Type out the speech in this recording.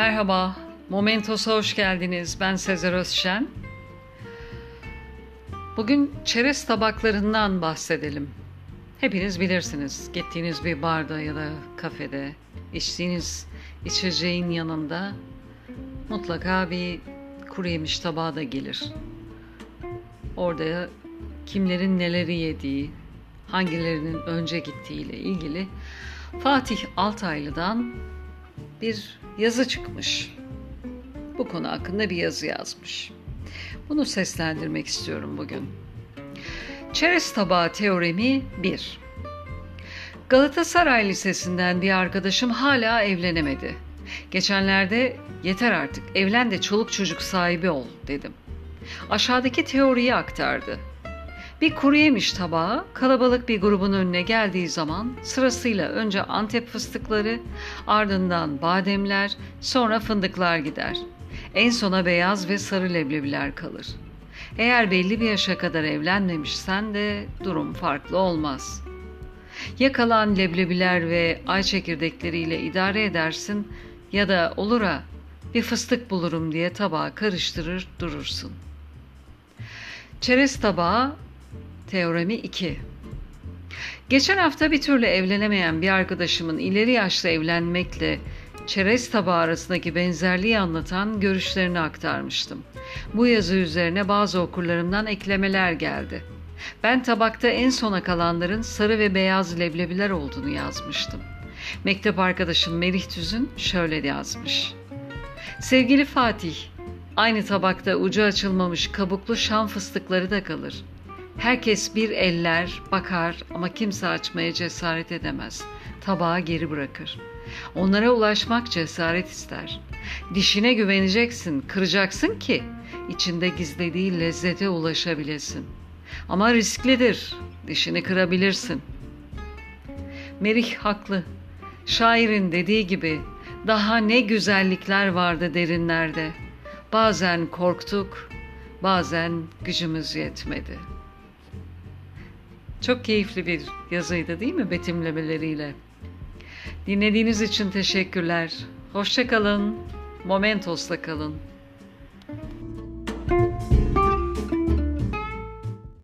Merhaba, Momentos'a hoş geldiniz. Ben Sezer Özşen. Bugün çerez tabaklarından bahsedelim. Hepiniz bilirsiniz, gittiğiniz bir barda ya da kafede, içtiğiniz içeceğin yanında mutlaka bir kuru yemiş tabağı da gelir. Orada kimlerin neleri yediği, hangilerinin önce gittiğiyle ilgili Fatih Altaylı'dan bir yazı çıkmış. Bu konu hakkında bir yazı yazmış. Bunu seslendirmek istiyorum bugün. Çerez tabağı teoremi 1. Galatasaray Lisesi'nden bir arkadaşım hala evlenemedi. Geçenlerde yeter artık evlen de çoluk çocuk sahibi ol dedim. Aşağıdaki teoriyi aktardı. Bir kuru yemiş tabağı kalabalık bir grubun önüne geldiği zaman sırasıyla önce Antep fıstıkları, ardından bademler, sonra fındıklar gider. En sona beyaz ve sarı leblebiler kalır. Eğer belli bir yaşa kadar evlenmemişsen de durum farklı olmaz. Ya kalan leblebiler ve ay çekirdekleriyle idare edersin ya da olur ha bir fıstık bulurum diye tabağı karıştırır durursun. Çerez tabağı teoremi 2. Geçen hafta bir türlü evlenemeyen bir arkadaşımın ileri yaşta evlenmekle çerez tabağı arasındaki benzerliği anlatan görüşlerini aktarmıştım. Bu yazı üzerine bazı okurlarımdan eklemeler geldi. Ben tabakta en sona kalanların sarı ve beyaz leblebiler olduğunu yazmıştım. Mektep arkadaşım Melih Tüzün şöyle yazmış. Sevgili Fatih, aynı tabakta ucu açılmamış kabuklu şam fıstıkları da kalır. Herkes bir eller, bakar ama kimse açmaya cesaret edemez. Tabağı geri bırakır. Onlara ulaşmak cesaret ister. Dişine güveneceksin, kıracaksın ki içinde gizlediği lezzete ulaşabilesin. Ama risklidir, dişini kırabilirsin. Merih haklı. Şairin dediği gibi daha ne güzellikler vardı derinlerde. Bazen korktuk, bazen gücümüz yetmedi. Çok keyifli bir yazıydı değil mi betimlemeleriyle? Dinlediğiniz için teşekkürler. Hoşça kalın. Momentos'la kalın.